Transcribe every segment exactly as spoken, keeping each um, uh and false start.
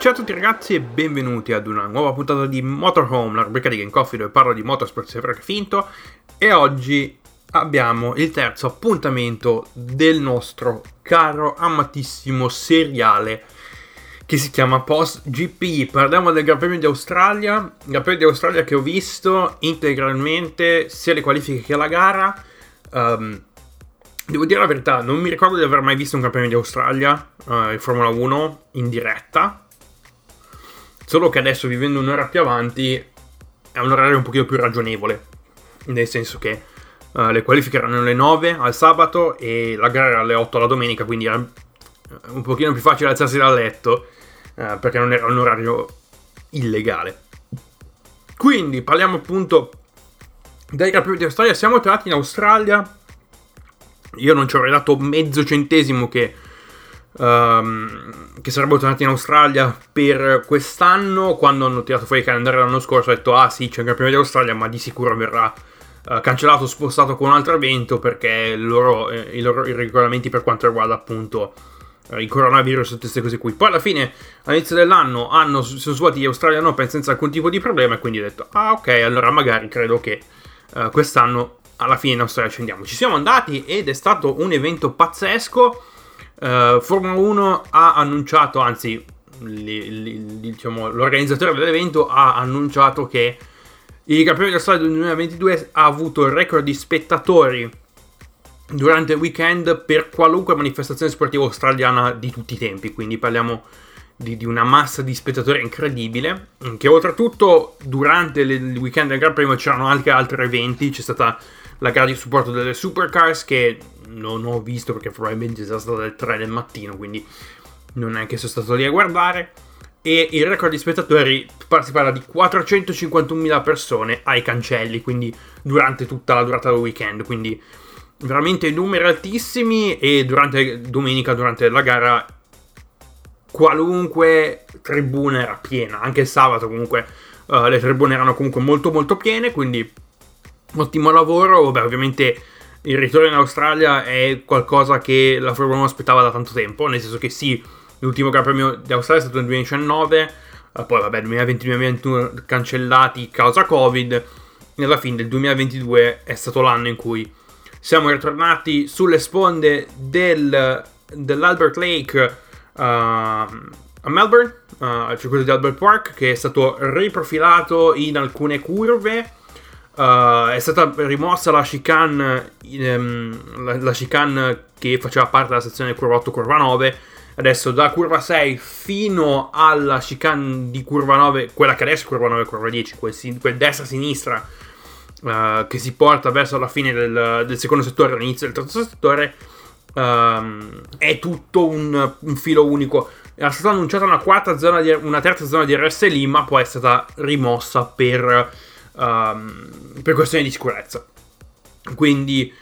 Ciao a tutti ragazzi e benvenuti ad una nuova puntata di Motorhome, la rubrica di Game Coffee dove parlo di motorsport se avrete finto. E oggi abbiamo il terzo appuntamento del nostro caro amatissimo seriale che si chiama Post G P. Parliamo del Gran Premio di Australia, il Gran Premio di Australia che ho visto integralmente sia le qualifiche che la gara. Um, Devo dire la verità, non mi ricordo di aver mai visto un Gran Premio di Australia eh, in Formula uno in diretta. Solo che adesso, vivendo un'ora più avanti, è un orario un pochino più ragionevole. Nel senso che eh, le qualifiche erano alle nove al sabato e la gara era alle otto alla domenica, quindi era un pochino più facile alzarsi dal letto eh, perché non era un orario illegale. Quindi parliamo appunto del Gran Premio di Australia. Siamo tornati in Australia. Io non ci avrei dato mezzo centesimo che, um, che sarebbero tornati in Australia per quest'anno. Quando hanno tirato fuori il calendario l'anno scorso ho detto ah sì, c'è il Gran Premio di Australia, ma di sicuro verrà uh, cancellato, spostato con un altro evento, perché loro, eh, i loro i regolamenti per quanto riguarda appunto eh, il coronavirus e tutte queste cose qui. Poi alla fine, all'inizio dell'anno, hanno, sono suati gli Australian Open senza alcun tipo di problema, e quindi ho detto ah ok, allora magari credo che uh, quest'anno alla fine in Australia scendiamo. Ci siamo andati ed è stato un evento pazzesco. Uh, Formula uno ha annunciato, anzi li, li, diciamo, l'organizzatore dell'evento ha annunciato che il Gran Premio di Australia duemilaventidue ha avuto il record di spettatori durante il weekend per qualunque manifestazione sportiva australiana di tutti i tempi. Quindi parliamo di, di una massa di spettatori incredibile, che oltretutto durante le, il weekend del Gran Premio c'erano anche altri eventi. C'è stata la gara di supporto delle Supercars, che non ho visto perché probabilmente è stata alle tre del mattino, quindi non è che sono stato lì a guardare. E il record di spettatori, si parla di quattrocentocinquantunomila persone ai cancelli, quindi durante tutta la durata del weekend. Quindi veramente numeri altissimi, e durante domenica, durante la gara, qualunque tribuna era piena. Anche il sabato comunque uh, le tribune erano comunque molto molto piene, quindi ottimo lavoro. Vabbè, ovviamente il ritorno in Australia è qualcosa che la Formula uno aspettava da tanto tempo, nel senso che sì, l'ultimo Gran Premio di Australia è stato nel duemiladiciannove, poi vabbè duemilaventi duemilaventuno cancellati causa Covid, e alla fine del duemilaventidue è stato l'anno in cui siamo ritornati sulle sponde del, dell'Albert Lake uh, a Melbourne, uh, al circuito di Albert Park, che è stato riprofilato in alcune curve. Uh, è stata rimossa la chicane, um, la, la chicane che faceva parte della sezione curva otto curva nove. Adesso da curva sei fino alla chicane di curva nove, quella che adesso è curva nove curva dieci, quel, quel destra sinistra uh, che si porta verso la fine del, del secondo settore, all'inizio del terzo settore, um, è tutto un, un filo unico. Era stata annunciata una quarta zona di, una terza zona di R S L I, ma poi è stata rimossa per Um, per questioni di sicurezza. Quindi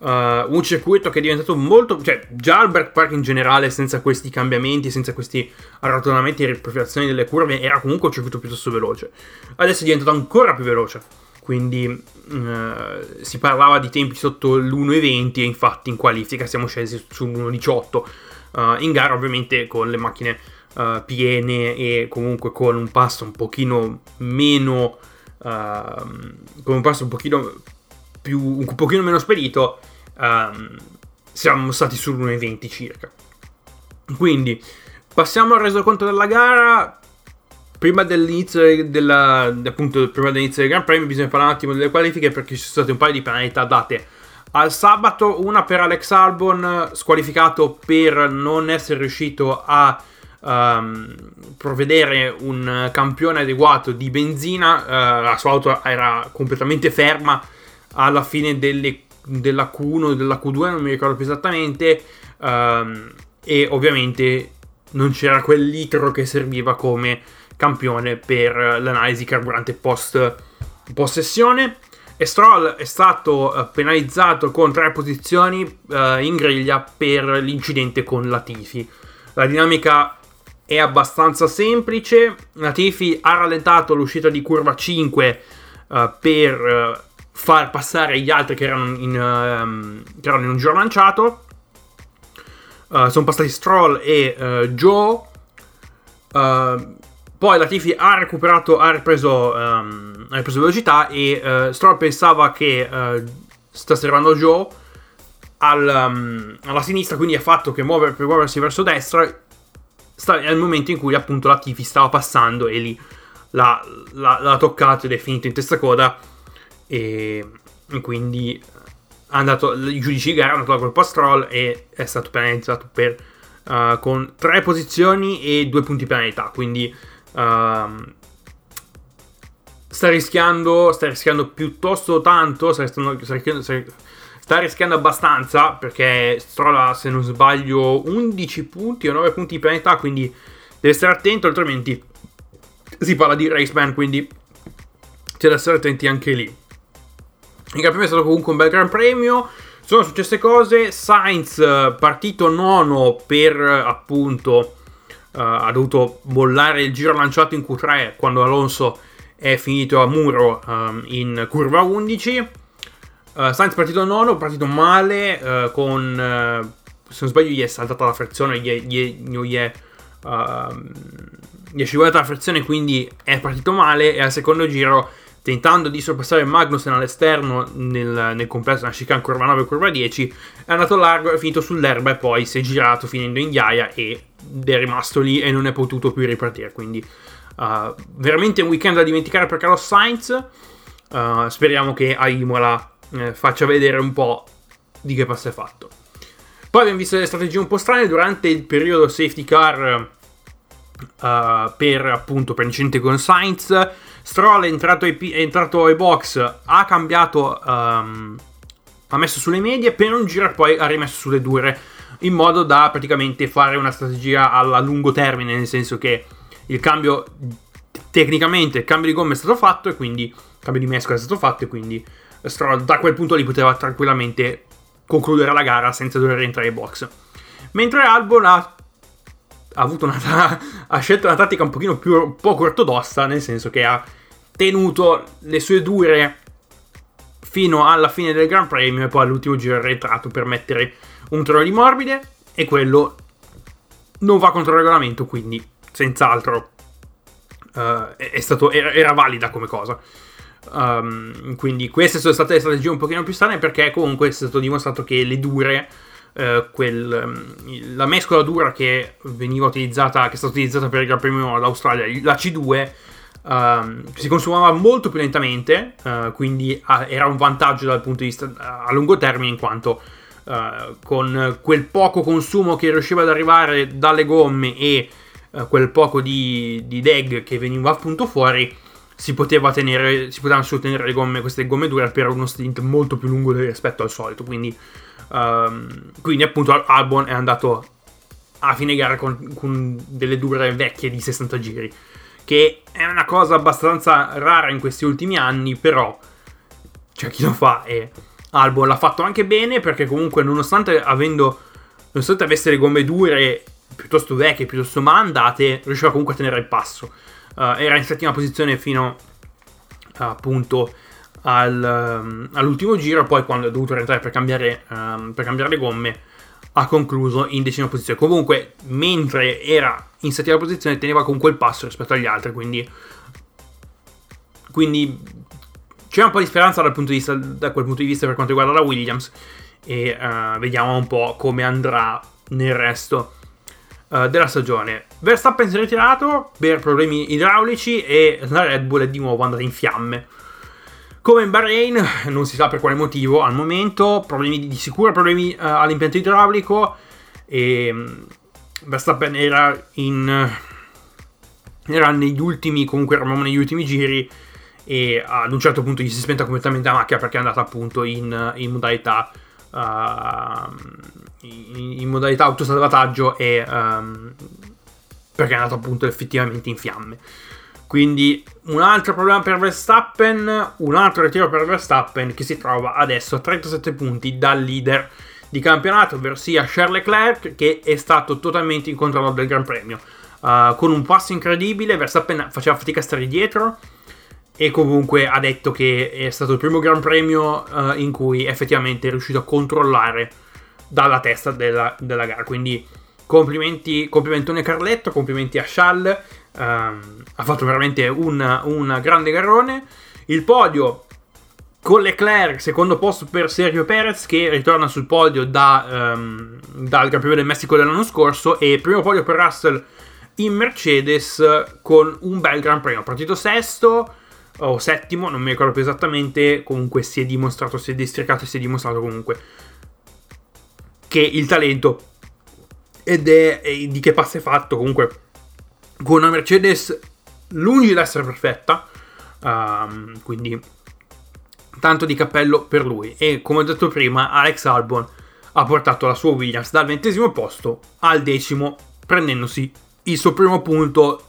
uh, un circuito che è diventato molto, cioè già Albert Park in generale, senza questi cambiamenti, senza questi arrotonamenti e riprofilazioni delle curve, era comunque un circuito piuttosto veloce. Adesso è diventato ancora più veloce, quindi uh, si parlava di tempi sotto l'uno virgola venti e infatti in qualifica siamo scesi sull'uno virgola diciotto. Uh, in gara ovviamente con le macchine uh, piene e comunque con un passo un pochino meno Uh, con un passo un pochino più un pochino meno spedito, uh, siamo stati sull'uno virgola venti circa. Quindi passiamo al resoconto della gara. Prima dell'inizio della, appunto prima dell'inizio del Gran Premio bisogna parlare un attimo delle qualifiche, perché ci sono state un paio di penalità date al sabato. Una per Alex Albon, squalificato per non essere riuscito a Um, provvedere un campione adeguato di benzina. Uh, la sua auto era completamente ferma alla fine delle, della Q uno, della Q due, non mi ricordo più esattamente, um, e ovviamente non c'era quel litro che serviva come campione per l'analisi carburante post possessione. Estroll è stato penalizzato con tre posizioni uh, in griglia per l'incidente con Latifi. La dinamica è abbastanza semplice. Latifi ha rallentato l'uscita di curva cinque uh, per uh, far passare gli altri che erano in, uh, um, che erano in un giro lanciato. Uh, sono passati Stroll e uh, Joe. Uh, poi Latifi ha recuperato, ha ripreso, um, ha ripreso velocità e uh, Stroll pensava che uh, stesse arrivando Joe al, um, alla sinistra, quindi ha fatto che muover, per muoversi verso destra sta, è il momento in cui appunto Latifi stava passando e lì l'ha, l'ha, l'ha toccato ed è finito in testa coda e quindi è andato, i giudici di gara hanno dato la colpa a Stroll e è stato penalizzato per, uh, con tre posizioni e due punti penalità, quindi Uh, sta rischiando sta rischiando piuttosto tanto sta rischiando, sta rischiando, sta rischiando abbastanza, perché Stroll ha, se non sbaglio, undici punti o nove punti di penalità, quindi deve stare attento, altrimenti si parla di race ban, quindi c'è da stare attenti anche lì. Il Gran Premio è stato comunque un bel Gran Premio, sono successe cose. Sainz partito nono per appunto Uh, ha dovuto bollare il giro lanciato in Q tre quando Alonso è finito a muro um, in curva undici. uh, Sainz partito nono, partito male, uh, con uh, se non sbaglio gli è saltata la frizione, gli è, gli è, gli è, uh, gli è scivolata la frizione, quindi è partito male e al secondo giro, tentando di sorpassare Magnussen all'esterno nel, nel complesso della chicane curva nove e curva dieci, è andato largo, è finito sull'erba e poi si è girato finendo in ghiaia e è rimasto lì e non è potuto più ripartire. Quindi uh, veramente un weekend da dimenticare per Carlos Sainz. Uh, speriamo che a Imola eh, faccia vedere un po' di che passo è fatto. Poi abbiamo visto delle strategie un po' strane durante il periodo safety car uh, per appunto per l'incidente con Sainz. Stroll è entrato ai, è entrato ai box, ha cambiato, um, ha messo sulle medie per non girare, poi ha rimesso sulle dure, in modo da praticamente fare una strategia alla lungo termine, nel senso che il cambio, tecnicamente il cambio di gomma è stato fatto e quindi il cambio di mescola è stato fatto e quindi Stroll da quel punto lì poteva tranquillamente concludere la gara senza dover entrare ai box. Mentre Albon ha, ha avuto una ta- ha scelto una tattica un pochino più poco ortodossa, nel senso che ha tenuto le sue dure fino alla fine del Gran Premio e poi all'ultimo giro è rientrato per mettere un trono di morbide e quello non va contro il regolamento, quindi senz'altro uh, è stato, era, era valida come cosa. Um, quindi queste sono state le strategie un pochino più strane, perché comunque è stato dimostrato che le dure, uh, quel, um, la mescola dura che veniva utilizzata, che è stata utilizzata per il Gran Premio d'Australia, la C due, Um, si consumava molto più lentamente, uh, quindi a, era un vantaggio dal punto di vista a lungo termine, in quanto uh, con quel poco consumo che riusciva ad arrivare dalle gomme e uh, quel poco di, di deg che veniva appunto fuori, si poteva tenere, si potevano sostenere le gomme, queste gomme dure per uno stint molto più lungo rispetto al solito, quindi, um, quindi appunto Albon è andato a fine gara con, con delle dure vecchie di sessanta giri, che è una cosa abbastanza rara in questi ultimi anni, però c'è chi lo fa e Albon l'ha fatto anche bene, perché comunque nonostante avendo nonostante avesse le gomme dure piuttosto vecchie, piuttosto malandate, riusciva comunque a tenere il passo. Uh, era in settima posizione fino appunto al, um, all'ultimo giro, poi quando è dovuto rientrare per cambiare, um, per cambiare le gomme, ha concluso in decima posizione. Comunque, mentre era in settima posizione, teneva comunque il passo rispetto agli altri, quindi quindi c'è un po' di speranza dal punto di vista, da quel punto di vista per quanto riguarda la Williams, e uh, vediamo un po' come andrà nel resto uh, della stagione. Verstappen si è ritirato per problemi idraulici e la Red Bull è di nuovo andata in fiamme. Come in Bahrain, non si sa per quale motivo al momento, problemi di sicuro, problemi uh, all'impianto idraulico, e um, Verstappen era in uh, era negli ultimi, comunque eravamo negli ultimi giri e ad un certo punto gli si spenta completamente la macchina, perché è andata appunto in, in modalità uh, in, in modalità autosalvataggio e um, perché è andata appunto effettivamente in fiamme. Quindi un altro problema per Verstappen, un altro ritiro per Verstappen, che si trova adesso a trentasette punti dal leader di campionato, ovvero sia Charles Leclerc, che è stato totalmente in controllo del Gran Premio. Uh, con un passo incredibile, Verstappen faceva fatica a stare dietro e comunque ha detto che è stato il primo Gran Premio uh, in cui effettivamente è riuscito a controllare dalla testa della, della gara. Quindi complimenti, complimentone Carletto, complimenti a Charles, um, ha fatto veramente un, un grande garrone. Il podio con Leclerc, secondo posto per Sergio Perez, che ritorna sul podio da, um, dal Gran Premio del Messico dell'anno scorso, e primo podio per Russell in Mercedes con un bel Gran Premio. Partito sesto o settimo, non mi ricordo più esattamente, comunque si è dimostrato, si è districato e si è dimostrato comunque che il talento ed è, è di che passo è fatto, comunque con una Mercedes lungi da essere perfetta, um, quindi tanto di cappello per lui. E come ho detto prima, Alex Albon ha portato la sua Williams dal ventesimo posto al decimo, prendendosi il suo primo punto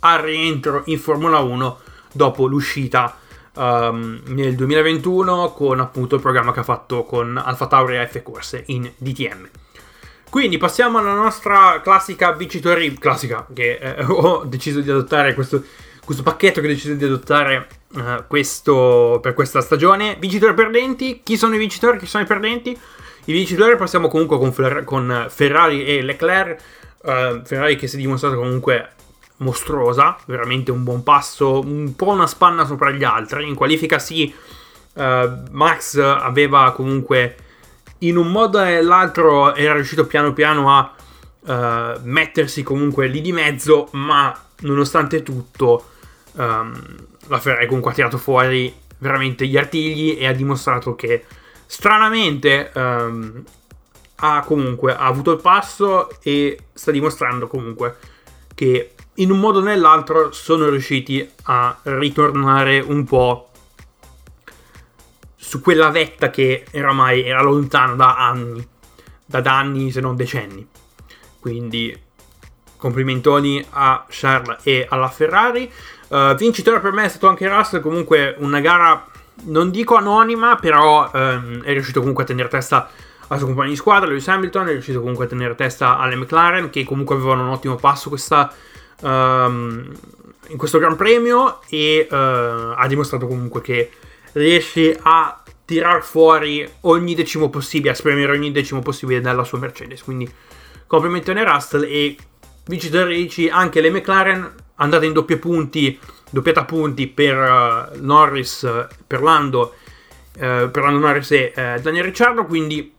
al rientro in Formula uno dopo l'uscita um, nel duemilaventuno, con appunto il programma che ha fatto con Alfa Tauri e F Corse in D T M. Quindi passiamo alla nostra classica vincitori, classica che eh, ho deciso di adottare, questo, questo pacchetto che ho deciso di adottare eh, questo, per questa stagione. Vincitori perdenti, chi sono i vincitori, chi sono i perdenti? I vincitori passiamo comunque con, Fer- con Ferrari e Leclerc, eh, Ferrari che si è dimostrata comunque mostruosa, veramente un buon passo, un po' una spanna sopra gli altri. In qualifica sì, eh, Max aveva comunque in un modo e l'altro era riuscito piano piano a eh, mettersi comunque lì di mezzo, ma nonostante tutto ehm, la Ferrari comunque ha tirato fuori veramente gli artigli e ha dimostrato che stranamente ehm, ha comunque ha avuto il passo e sta dimostrando comunque che in un modo o nell'altro sono riusciti a ritornare un po' su quella vetta che oramai era lontana da anni, da anni se non decenni. Quindi complimentoni a Charles e alla Ferrari. Uh, vincitore per me è stato anche Russell, comunque una gara non dico anonima, però um, è riuscito comunque a tenere testa al suo compagno di squadra, Lewis Hamilton, è riuscito comunque a tenere testa alle McLaren, che comunque avevano un ottimo passo questa... Um, in questo Gran Premio, e uh, ha dimostrato comunque che riesce a tirar fuori ogni decimo possibile, a spremere ogni decimo possibile dalla sua Mercedes. Quindi complimenti a Russell e vincitrici anche le McLaren, andate in doppia punti, doppiata punti per uh, Norris, per Lando, uh, per Lando Norris e uh, Daniel Ricciardo. Quindi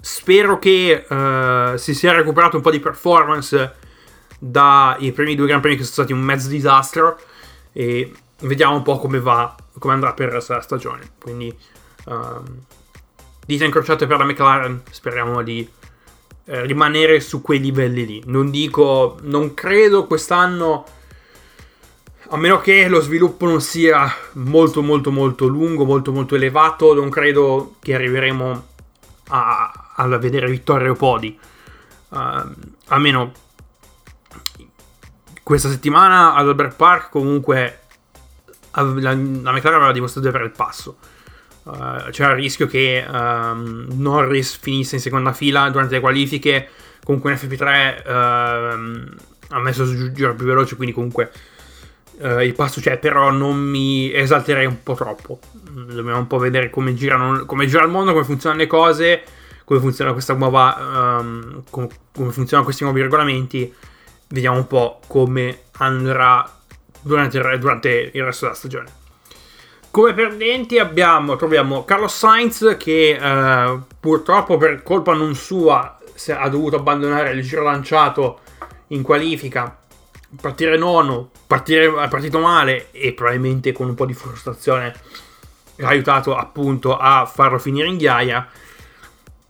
spero che uh, si sia recuperato un po' di performance dai primi due Gran Premi che sono stati un mezzo disastro, e vediamo un po' come va, come andrà per la stagione. Quindi um, dita incrociate per la McLaren, speriamo di eh, rimanere su quei livelli lì. Non dico, non credo quest'anno, a meno che lo sviluppo non sia molto molto molto lungo, molto molto elevato, non credo che arriveremo a, a vedere vittorie o podi, uh, almeno questa settimana ad Albert Park. Comunque la, la McLaren aveva dimostrato di avere il passo, uh, c'era il rischio che um, Norris finisse in seconda fila durante le qualifiche. Comunque in F P tre uh, ha messo su il giro più veloce, quindi comunque uh, il passo c'è, però non mi esalterei un po' troppo. Dobbiamo un po' vedere come girano, come gira il mondo, come funzionano le cose, come funziona questa nuova um, com- come funzionano questi nuovi regolamenti. Vediamo un po' come andrà durante il, durante il resto della stagione. Come perdenti abbiamo, troviamo Carlos Sainz, che eh, purtroppo per colpa non sua ha dovuto abbandonare il giro lanciato in qualifica, partire nono, partire, è partito male e probabilmente con un po' di frustrazione ha aiutato appunto a farlo finire in ghiaia.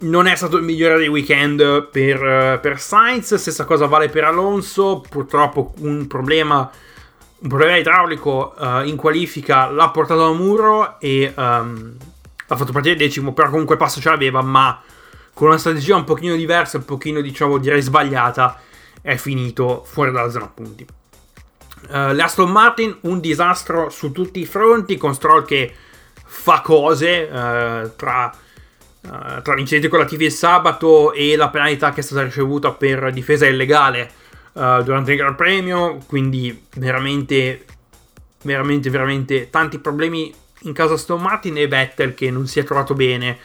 Non è stato il migliore dei weekend per, per Sainz, stessa cosa vale per Alonso. Purtroppo un problema, un problema idraulico uh, in qualifica l'ha portato a muro e um, l'ha fatto partire decimo, però comunque il passo ce l'aveva, ma con una strategia un pochino diversa, un pochino diciamo direi sbagliata, è finito fuori dalla zona punti. Uh, le Aston Martin, un disastro su tutti i fronti, con Stroll che fa cose uh, tra... Uh, tra l'incidente con Latifi il sabato e la penalità che è stata ricevuta per difesa illegale uh, durante il Gran Premio. Quindi veramente veramente veramente tanti problemi in casa Aston Martin, e Vettel che non si è trovato bene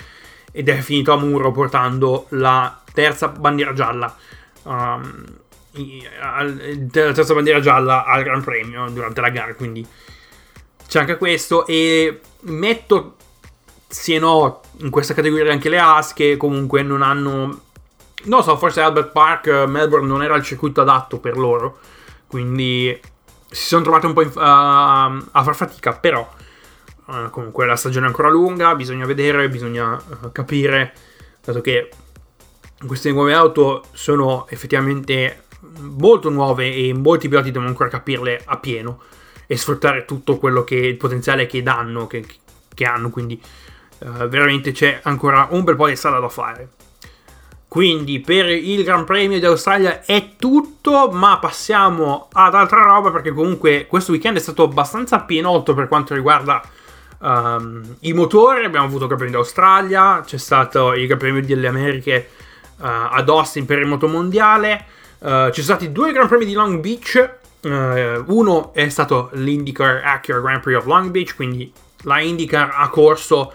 ed è finito a muro portando la terza bandiera gialla. Um, la terza bandiera gialla al Gran Premio durante la gara, quindi c'è anche questo. E metto sì e no in questa categoria anche le A S, che comunque non hanno, non so, forse Albert Park, Melbourne non era il circuito adatto per loro, quindi si sono trovati un po' in, uh, a far fatica. Però uh, comunque la stagione è ancora lunga, bisogna vedere, bisogna uh, capire, dato che queste nuove auto sono effettivamente molto nuove e molti piloti devono ancora capirle a pieno e sfruttare tutto quello che il potenziale che danno, che, che hanno, quindi uh, veramente c'è ancora un bel po' di strada da fare. Quindi per il Gran Premio di Australia è tutto, ma passiamo ad altra roba, perché comunque questo weekend è stato abbastanza pienotto per quanto riguarda um, i motori. Abbiamo avuto il Gran Premio di Australia, c'è stato il Gran Premio delle Americhe uh, ad Austin per il motomondiale, uh, ci sono stati due Gran Premi di Long Beach, uh, uno è stato l'IndyCar Acura Grand Prix of Long Beach, quindi la IndyCar ha corso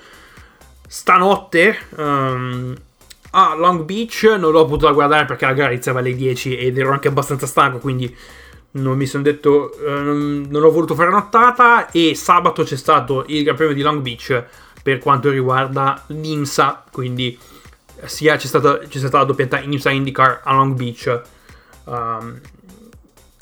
stanotte um, a Long Beach. Non l'ho potuto guardare perché la gara iniziava alle dieci ed ero anche abbastanza stanco, quindi non mi sono detto eh, non ho voluto fare nottata. E sabato c'è stato il Gran Premio di Long Beach per quanto riguarda l'IMSA, quindi sia c'è stata, c'è stata la doppietta IMSA IndyCar a Long Beach. Um,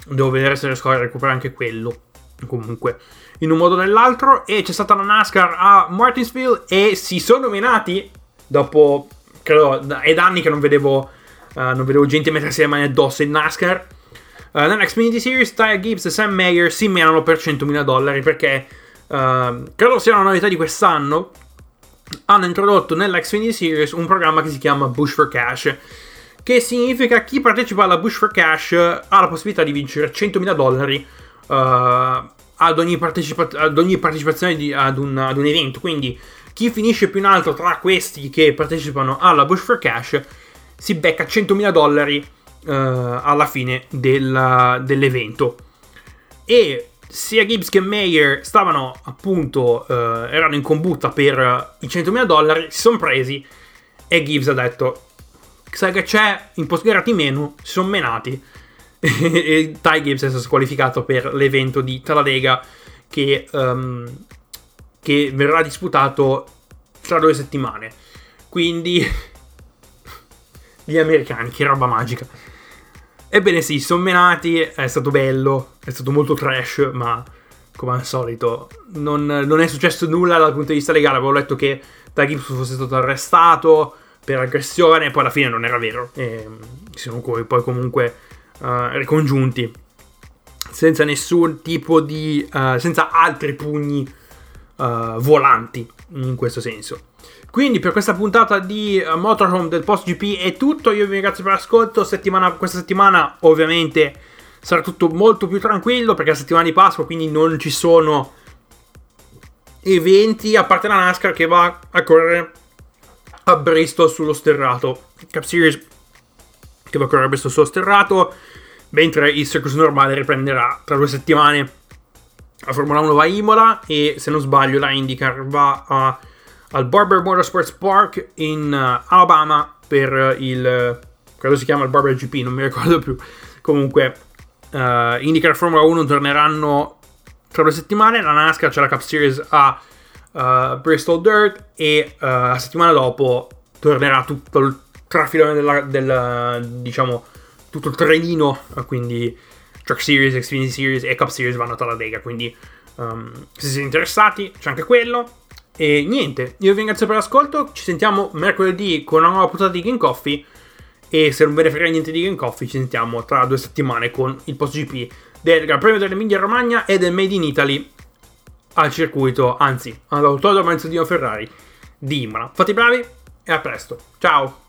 devo vedere se riesco a recuperare anche quello, comunque in un modo o nell'altro. E c'è stata la NASCAR a Martinsville e si sono menati dopo, credo, è da anni che non vedevo uh, non vedevo gente mettersi le mani addosso in NASCAR. uh, Nella Xfinity Series Tyra Gibbs e Sam Mayer si menano per centomila dollari, perché uh, credo sia una novità di quest'anno. Hanno introdotto nella Xfinity Series un programma che si chiama Bush for Cash, che significa chi partecipa alla Bush for Cash ha la possibilità di vincere centomila dollari uh, ad, ogni partecipa- ad ogni partecipazione di, ad, un, ad un evento. Quindi chi finisce più in alto tra questi che partecipano alla Bush for Cash si becca centomila dollari eh, alla fine del, dell'evento. E sia Gibbs che Mayer stavano appunto, eh, erano in combutta per i centomila dollari, si sono presi e Gibbs ha detto sai che c'è, in postgara ti meno, si sono menati. E Ty Gibbs è stato squalificato per l'evento di Talladega che... Um, che verrà disputato tra due settimane. Quindi gli americani, che roba magica. Ebbene sì, sono menati, è stato bello, è stato molto trash, ma come al solito non, non è successo nulla dal punto di vista legale. Avevo letto che Ty Gibbs fosse stato arrestato per aggressione e poi alla fine non era vero, e sono poi comunque uh, ricongiunti senza nessun tipo di uh, senza altri pugni Uh, volanti in questo senso. Quindi per questa puntata di uh, Motorhome del Post G P è tutto. Io vi ringrazio per l'ascolto. Settimana, questa settimana ovviamente sarà tutto molto più tranquillo perché è la settimana di Pasqua, quindi non ci sono eventi a parte la NASCAR che va a correre a Bristol sullo sterrato, Cup Series che va a correre a Bristol sullo sterrato, mentre il circuito normale riprenderà tra due settimane. La Formula uno va a Imola e se non sbaglio la IndyCar va a, al Barber Motorsports Park in uh, Alabama per il, credo si chiama il Barber G P, non mi ricordo più. Comunque uh, IndyCar e Formula uno torneranno tra due settimane, la NASCAR c'è, cioè la Cup Series a uh, Bristol Dirt e uh, la settimana dopo tornerà tutto il trafilone della, della, diciamo tutto il trenino, quindi Track Series, Xfinity Series e Cup Series vanno a Talladega, quindi um, se siete interessati c'è anche quello. E niente, io vi ringrazio per l'ascolto, ci sentiamo mercoledì con una nuova puntata di Game Coffee e se non ve ne frega niente di Game Coffee ci sentiamo tra due settimane con il Post G P del Gran Premio dell'Emilia Romagna e del Made in Italy al circuito, anzi all'autodromo Enzo Ferrari di Imola. Fate i bravi e a presto, ciao!